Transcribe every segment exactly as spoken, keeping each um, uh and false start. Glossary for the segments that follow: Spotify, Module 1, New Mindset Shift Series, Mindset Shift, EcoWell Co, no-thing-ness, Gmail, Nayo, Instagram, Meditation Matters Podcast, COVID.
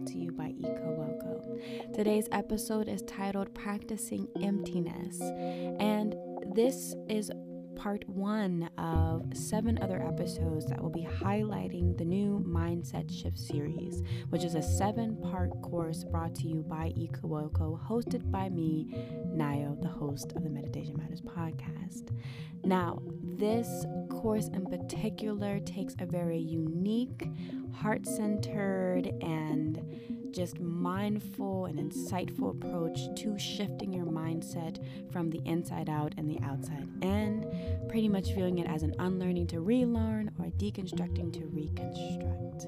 brought to you by EcoWell Co. Today's episode is titled Practicing Emptiness, and this is part one of seven other episodes that will be highlighting the new Mindset Shift Series, which is a seven-part course brought to you by EcoWell Co, hosted by me, Nayo, the host of the Meditation Matters Podcast. Now, this course in particular takes a very unique, heart-centered, and just mindful and insightful approach to shifting your mindset from the inside out and the outside in, pretty much viewing it as an unlearning to relearn or deconstructing to reconstruct.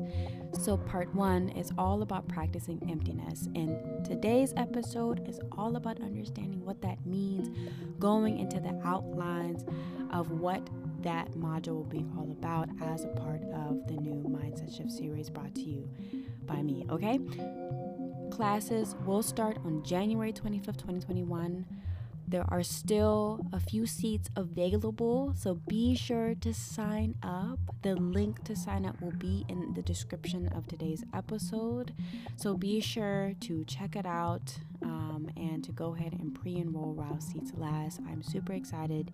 So part one is all about practicing emptiness, and today's episode is all about understanding what that means, going into the outlines of what that module will be all about as a part of the new Mindset Shift series brought to you by me, okay? Classes will start on January twenty-fifth, twenty twenty-one. There are still a few seats available, so be sure to sign up. The link to sign up will be in the description of today's episode, so be sure to check it out um, and to go ahead and pre-enroll while seats last. I'm super excited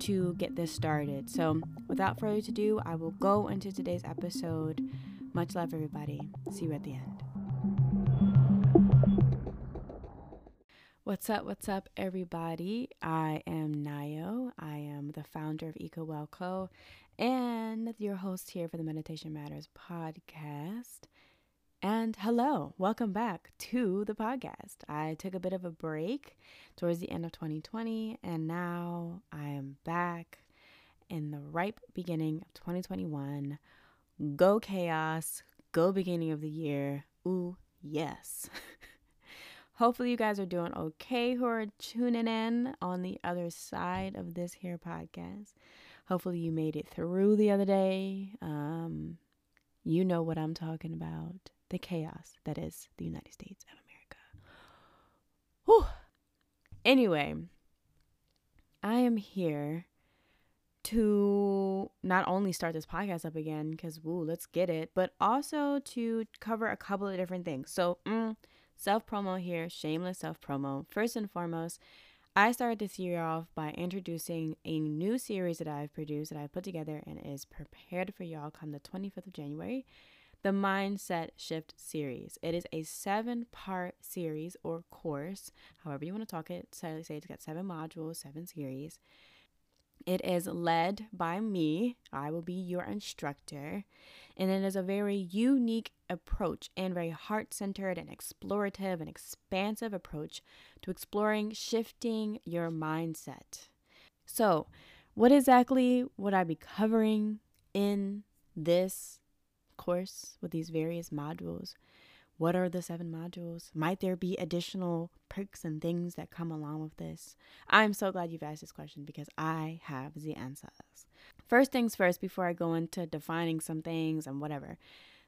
to get this started. So without further ado, I will go into today's episode. Much love, everybody. See you at the end. What's up, what's up, everybody? I am Nayo. I am the founder of EcoWell Co and your host here for the Meditation Matters Podcast. And hello, welcome back to the podcast. I took a bit of a break towards the end of twenty twenty, and now I am back in the ripe beginning of twenty twenty-one. Go chaos, go beginning of the year. Ooh, yes. Hopefully you guys are doing okay who are tuning in on the other side of this here podcast. Hopefully you made it through the other day. Um, you know what I'm talking about. The chaos that is the United States of America. Whew. Anyway, I am here to not only start this podcast up again, because woo, let's get it, but also to cover a couple of different things. So mm, self-promo here, shameless self-promo. First and foremost, I started this year off by introducing a new series that I've produced, that I've put together and is prepared for y'all come the twenty-fifth of January. The Mindset Shift Series. It is a seven-part series or course, however you want to talk it. So say it's got seven modules, seven series. It is led by me. I will be your instructor. And it is a very unique approach and very heart-centered and explorative and expansive approach to exploring shifting your mindset. So what exactly would I be covering in this course with these various modules? What are the seven modules? Might there be additional perks and things that come along with this? I'm so glad you've asked this question because I have the answers. First things first, before I go into defining some things and whatever,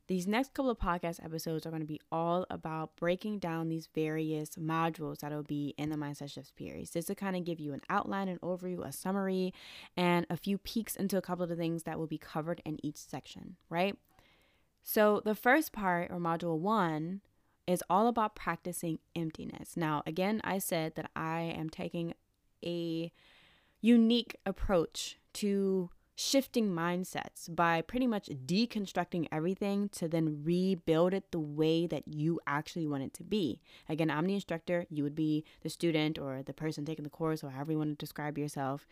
these next couple of podcast episodes are going to be all about breaking down these various modules that will be in the Mindset Shift series. This will kind of give you an outline, an overview, a summary, and a few peeks into a couple of the things that will be covered in each section, right? So the first part, or module one, is all about practicing emptiness. Now, again, I said that I am taking a unique approach to shifting mindsets by pretty much deconstructing everything to then rebuild it the way that you actually want it to be. Again, I'm the instructor. You would be the student or the person taking the course, or however you want to describe yourself.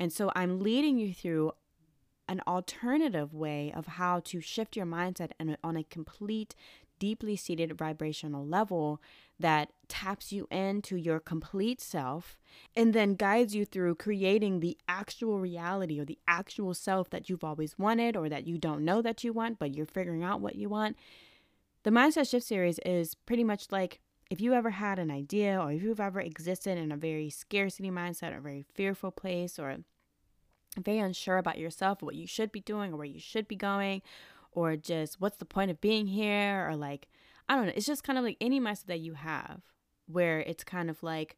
And so I'm leading you through an alternative way of how to shift your mindset and on a complete, deeply seated vibrational level that taps you into your complete self and then guides you through creating the actual reality or the actual self that you've always wanted or that you don't know that you want, but you're figuring out what you want. The Mindset Shift series is pretty much like if you ever had an idea or if you've ever existed in a very scarcity mindset or a very fearful place or very unsure about yourself, what you should be doing or where you should be going, or just what's the point of being here, or like, I don't know, it's just kind of like any mindset that you have where it's kind of like,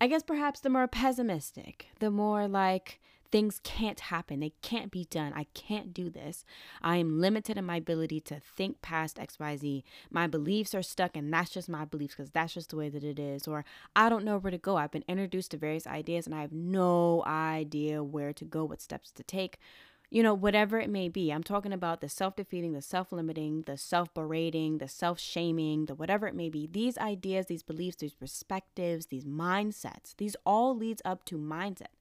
I guess perhaps the more pessimistic, the more like Things can't happen. They can't be done. I can't do this. I am limited in my ability to think past X Y Z. My beliefs are stuck, and that's just my beliefs because that's just the way that it is. Or I don't know where to go. I've been introduced to various ideas and I have no idea where to go, what steps to take. You know, whatever it may be. I'm talking about the self-defeating, the self-limiting, the self-berating, the self-shaming, the whatever it may be. These ideas, these beliefs, these perspectives, these mindsets, these all leads up to mindset.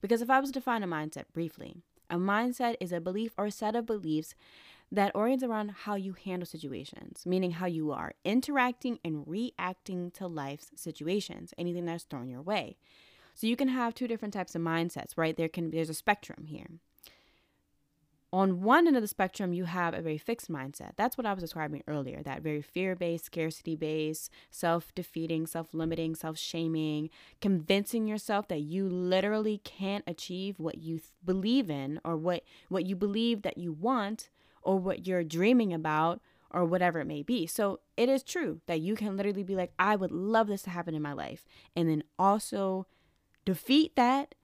Because if I was to define a mindset briefly, a mindset is a belief or a set of beliefs that orients around how you handle situations, meaning how you are interacting and reacting to life's situations, anything that's thrown your way. So you can have two different types of mindsets, right? There can there's a spectrum here. On one end of the spectrum, you have a very fixed mindset. That's what I was describing earlier, that very fear-based, scarcity-based, self-defeating, self-limiting, self-shaming, convincing yourself that you literally can't achieve what you th- believe in or what, what you believe that you want or what you're dreaming about or whatever it may be. So it is true that you can literally be like, I would love this to happen in my life, and then also defeat that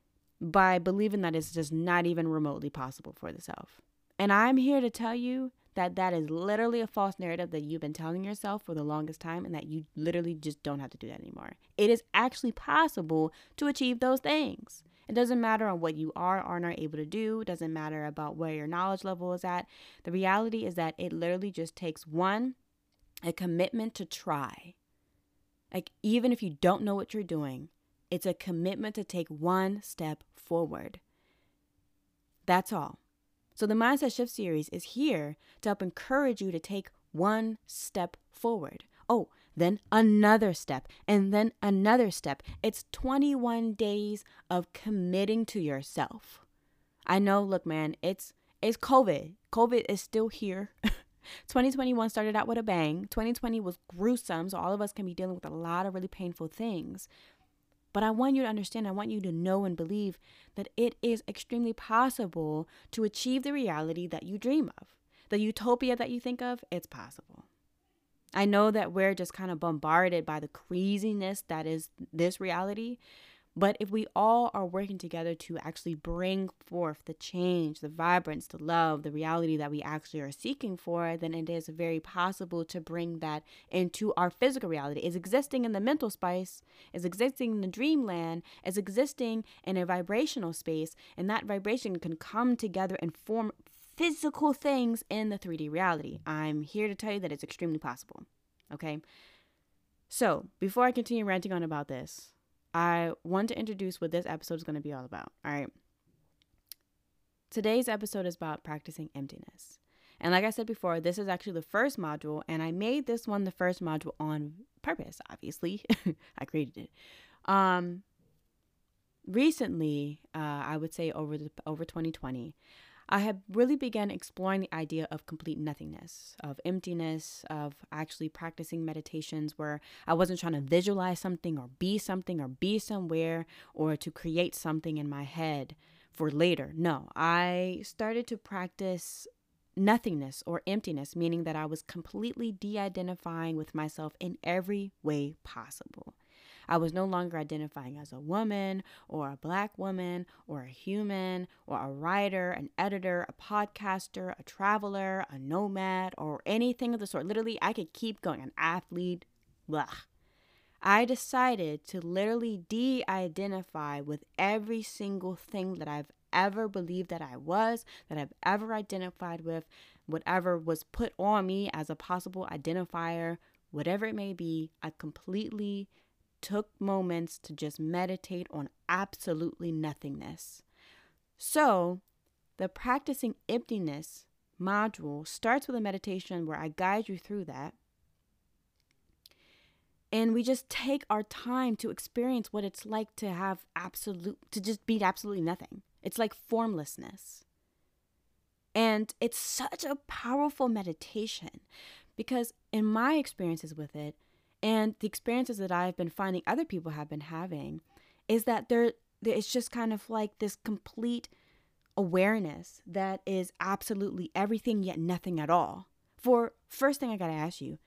by believing that it's just not even remotely possible for the self. And I'm here to tell you that that is literally a false narrative that you've been telling yourself for the longest time, and that you literally just don't have to do that anymore. It is actually possible to achieve those things. It doesn't matter on what you are or aren't able to do. It doesn't matter about where your knowledge level is at. The reality is that it literally just takes one, a commitment to try. Like, even if you don't know what you're doing, it's a commitment to take one step forward. That's all. So the Mindset Shift series is here to help encourage you to take one step forward. Oh, then another step, and then another step. It's twenty-one days of committing to yourself. I know, look, man, it's it's COVID. COVID is still here. twenty twenty-one started out with a bang. twenty twenty was gruesome, so all of us can be dealing with a lot of really painful things. But I want you to understand, I want you to know and believe that it is extremely possible to achieve the reality that you dream of. The utopia that you think of, it's possible. I know that we're just kind of bombarded by the craziness that is this reality. But if we all are working together to actually bring forth the change, the vibrance, the love, the reality that we actually are seeking for, then it is very possible to bring that into our physical reality. It's existing in the mental space, it's existing in the dreamland, it's existing in a vibrational space, and that vibration can come together and form physical things in the three D reality. I'm here to tell you that it's extremely possible, okay? So before I continue ranting on about this, I want to introduce what this episode is going to be all about, all right? Today's episode is about practicing emptiness. And like I said before, this is actually the first module, and I made this one the first module on purpose, obviously. I created it. Um, recently, uh, I would say over the, over twenty twenty, I have really began exploring the idea of complete nothingness, of emptiness, of actually practicing meditations where I wasn't trying to visualize something or be something or be somewhere or to create something in my head for later. No, I started to practice nothingness or emptiness, meaning that I was completely de-identifying with myself in every way possible. I was no longer identifying as a woman or a Black woman or a human or a writer, an editor, a podcaster, a traveler, a nomad, or anything of the sort. Literally, I could keep going. An athlete, blah. I decided to literally de-identify with every single thing that I've ever believed that I was, that I've ever identified with, whatever was put on me as a possible identifier, whatever it may be. I completely took moments to just meditate on absolutely nothingness. So the practicing emptiness module starts with a meditation where I guide you through that. And we just take our time to experience what it's like to have absolute, to just be absolutely nothing. It's like formlessness. And it's such a powerful meditation because in my experiences with it, and the experiences that I've been finding other people have been having is that there, it's just kind of like this complete awareness that is absolutely everything yet nothing at all. For first thing I got to ask you,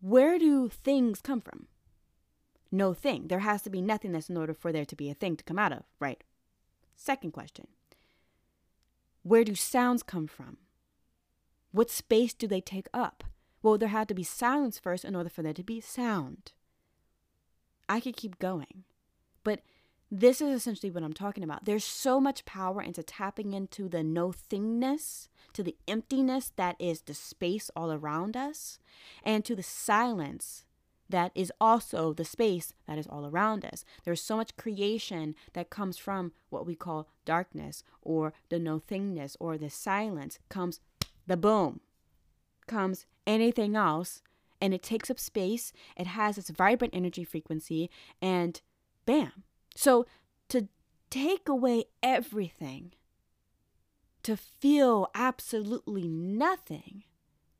where do things come from? No thing. There has to be nothingness in order for there to be a thing to come out of, right? Second question, where do sounds come from? What space do they take up? Well, there had to be silence first in order for there to be sound. I could keep going, but this is essentially what I'm talking about. There's so much power into tapping into the no-thingness, to the emptiness that is the space all around us, and to the silence that is also the space that is all around us. There's so much creation that comes from what we call darkness or the no-thingness or the silence. Comes the boom, comes anything else, and it takes up space. It has its vibrant energy frequency, and bam. So to take away everything, to feel absolutely nothing,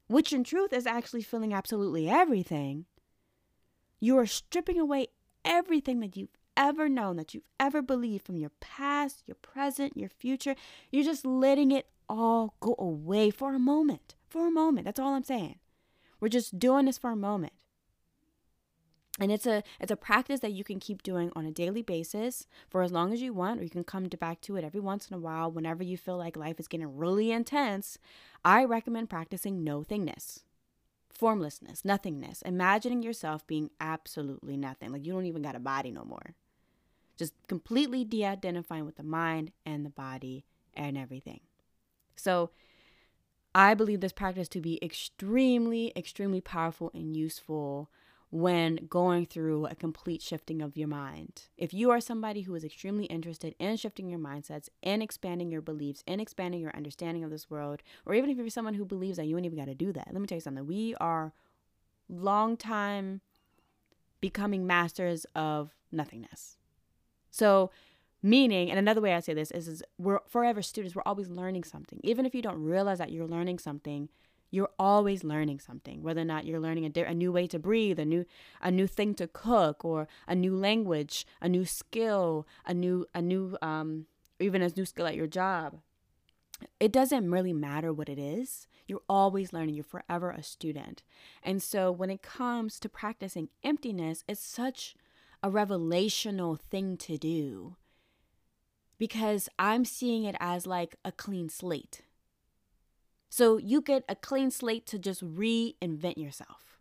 which in truth is actually feeling absolutely everything, you are stripping away everything that you've ever known, that you've ever believed from your past, your present, your future. You're just letting it all go away for a moment, for a moment. That's all I'm saying. We're just doing this for a moment. And it's a it's a practice that you can keep doing on a daily basis for as long as you want, or you can come to back to it every once in a while whenever you feel like life is getting really intense. I recommend practicing no-thingness. Formlessness, nothingness, imagining yourself being absolutely nothing. Like you don't even got a body no more. Just completely de-identifying with the mind and the body and everything. So I believe this practice to be extremely, extremely powerful and useful when going through a complete shifting of your mind. If you are somebody who is extremely interested in shifting your mindsets and expanding your beliefs and expanding your understanding of this world, or even if you're someone who believes that you ain't even got to do that, let me tell you something. We are long time becoming masters of nothingness. So meaning, and another way I say this is, is we're forever students. We're always learning something. Even if you don't realize that you're learning something, you're always learning something, whether or not you're learning a, di- a new way to breathe, a new a new thing to cook, or a new language, a new skill, a new a new um even a new skill at your job. It doesn't really matter what it is. You're always learning. You're forever a student. And so when it comes to practicing emptiness, it's such a revelational thing to do because I'm seeing it as like a clean slate. So you get a clean slate to just reinvent yourself,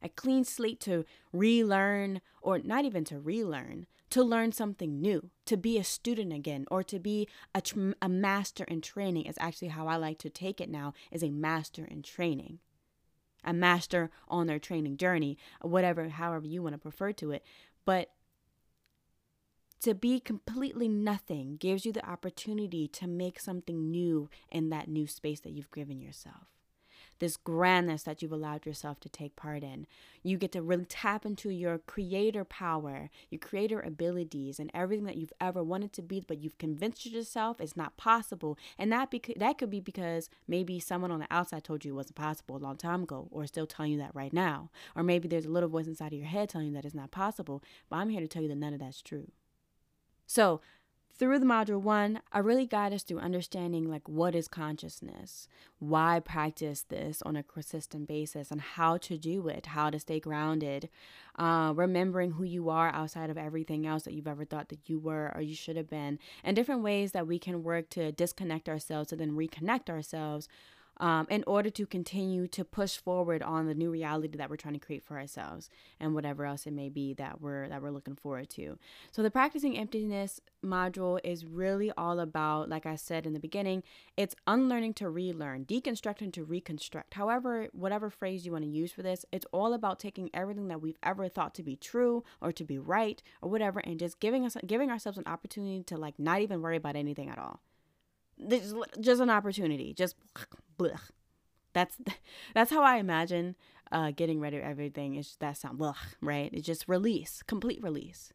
a clean slate to relearn, or not even to relearn, to learn something new, to be a student again, or to be a, tr- a master in training is actually how I like to take it now, is a master in training, a master on their training journey, whatever, however you want to refer to it. But to be completely nothing gives you the opportunity to make something new in that new space that you've given yourself. This grandness that you've allowed yourself to take part in. You get to really tap into your creator power, your creator abilities, and everything that you've ever wanted to be, but you've convinced yourself it's not possible. And that beca- that could be because maybe someone on the outside told you it wasn't possible a long time ago, or still telling you that right now. Or maybe there's a little voice inside of your head telling you that it's not possible. But I'm here to tell you that none of that's true. So through the module one, I really guide us through understanding like what is consciousness, why practice this on a consistent basis, and how to do it, how to stay grounded, uh, remembering who you are outside of everything else that you've ever thought that you were or you should have been, and different ways that we can work to disconnect ourselves and then reconnect ourselves um, in order to continue to push forward on the new reality that we're trying to create for ourselves and whatever else it may be that we're, that we're looking forward to. So the practicing emptiness module is really all about, like I said in the beginning, it's unlearning to relearn, deconstructing to reconstruct. However, whatever phrase you want to use for this, it's all about taking everything that we've ever thought to be true or to be right or whatever, and just giving us, giving ourselves an opportunity to like not even worry about anything at all. There's just an opportunity, just blech. That's that's how I imagine uh, getting rid of everything. It's that sound blech, right? It's just release, complete release,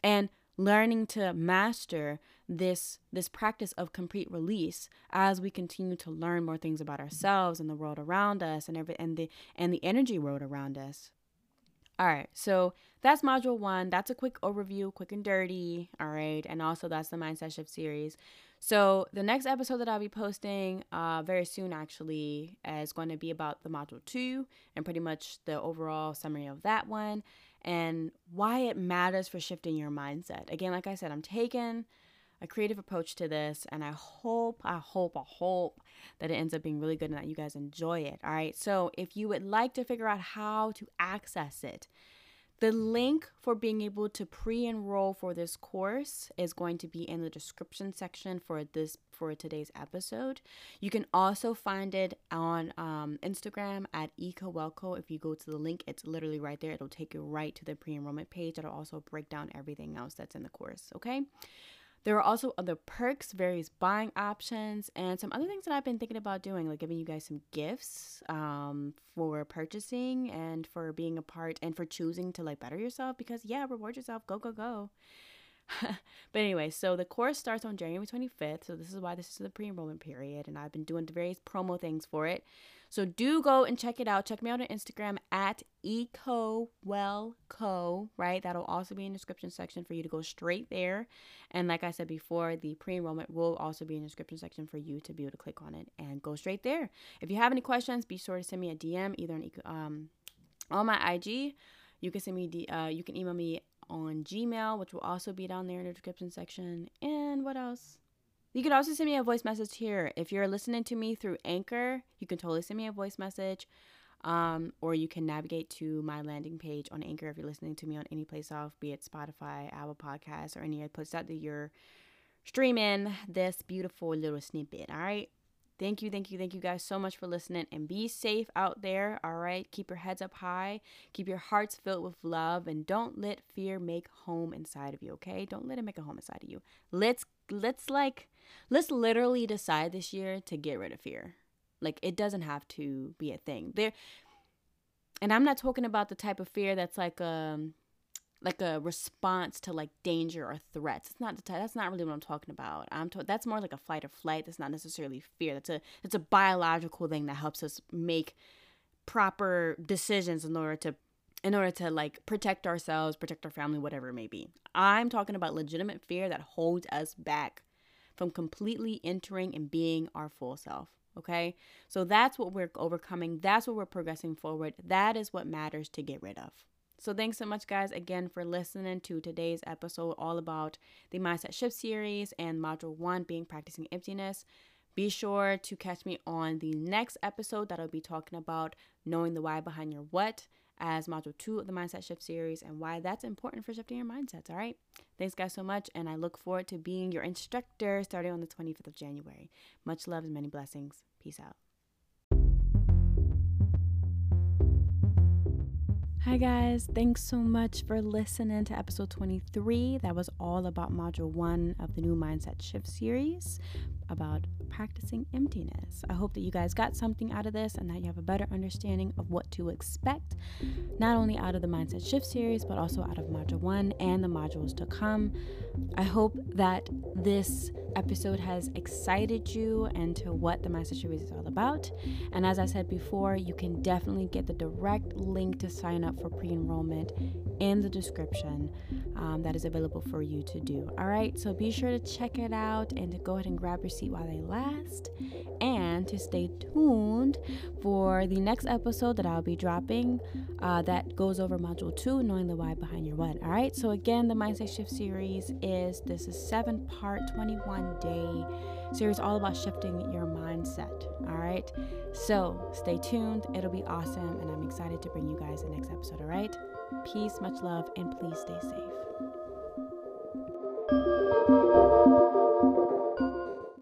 and learning to master this this practice of complete release as we continue to learn more things about ourselves and the world around us and every and the and the energy world around us. All right, so that's module one. That's a quick overview, quick and dirty, all right? And also that's the Mindset Shift series. So the next episode that I'll be posting uh, very soon actually is going to be about the module two and pretty much the overall summary of that one and why it matters for shifting your mindset. Again, like I said, I'm taking a creative approach to this, and I hope, I hope, I hope that it ends up being really good and that you guys enjoy it, all right? So if you would like to figure out how to access it, the link for being able to pre-enroll for this course is going to be in the description section for this for today's episode. You can also find it on um, Instagram at EcoWell Co. If you go to the link, it's literally right there. It'll take you right to the pre-enrollment page. It'll also break down everything else that's in the course, okay? There are also other perks, various buying options, and some other things that I've been thinking about doing, like giving you guys some gifts um, for purchasing and for being a part and for choosing to like better yourself because, yeah, reward yourself. Go, go, go. But anyway, so the course starts on January twenty-fifth. So this is why this is the pre-enrollment period. And I've been doing various promo things for it. So do go and check it out. Check me out on Instagram at EcoWell Co, right? That'll also be in the description section for you to go straight there. And like I said before, the pre-enrollment will also be in the description section for you to be able to click on it and go straight there. If you have any questions, be sure to send me a D M either on, um, on my I G. You can send me, the, uh, you can email me on Gmail, which will also be down there in the description section. And what else? You can also send me a voice message here. If you're listening to me through Anchor, you can totally send me a voice message. Um, or you can navigate to my landing page on Anchor if you're listening to me on any place off, be it Spotify, Apple Podcasts, or any other place out that you're streaming this beautiful little snippet. All right. Thank you, thank you, thank you guys so much for listening, and be safe out there, all right? Keep your heads up high, keep your hearts filled with love, and don't let fear make home inside of you, okay? Don't let it make a home inside of you. Let's, let's like, let's literally decide this year to get rid of fear. Like, it doesn't have to be a thing. There, and I'm not talking about the type of fear that's like a, like a response to like danger or threats. It's not the type, that's not really what I'm talking about. I'm to, that's more like a fight or flight. That's not necessarily fear. That's a it's a biological thing that helps us make proper decisions in order to in order to like protect ourselves, protect our family, whatever it may be. I'm talking about legitimate fear that holds us back from completely entering and being our full self. Okay, so that's what we're overcoming. That's what we're progressing forward. That is what matters to get rid of. So thanks so much, guys, again, for listening to today's episode all about the Mindset Shift Series and Module one, being practicing emptiness. Be sure to catch me on the next episode that I'll be talking about knowing the why behind your what as Module two of the Mindset Shift Series and why that's important for shifting your mindsets, all right? Thanks, guys, so much, and I look forward to being your instructor starting on the twenty-fifth of January. Much love and many blessings. Peace out. Hi guys, thanks so much for listening to episode twenty-three. That was all about module one of the new Mindset Shift series about practicing emptiness. I hope that you guys got something out of this and that you have a better understanding of what to expect, not only out of the Mindset Shift series, but also out of module one and the modules to come. I hope that this episode has excited you into what the Mindset Shift is all about. And as I said before, you can definitely get the direct link to sign up for pre-enrollment in the description um, that is available for you to do. All right, so be sure to check it out and to go ahead and grab your seat while they last, and to stay tuned for the next episode that I'll be dropping uh, that goes over module two, knowing the why behind your what. All right, so again, the Mindset Shift series is this is seven part twenty-one day series all about shifting your mindset. All right, so stay tuned, it'll be awesome, and I'm excited to bring you guys the next episode. All right, peace, much love, and please stay safe.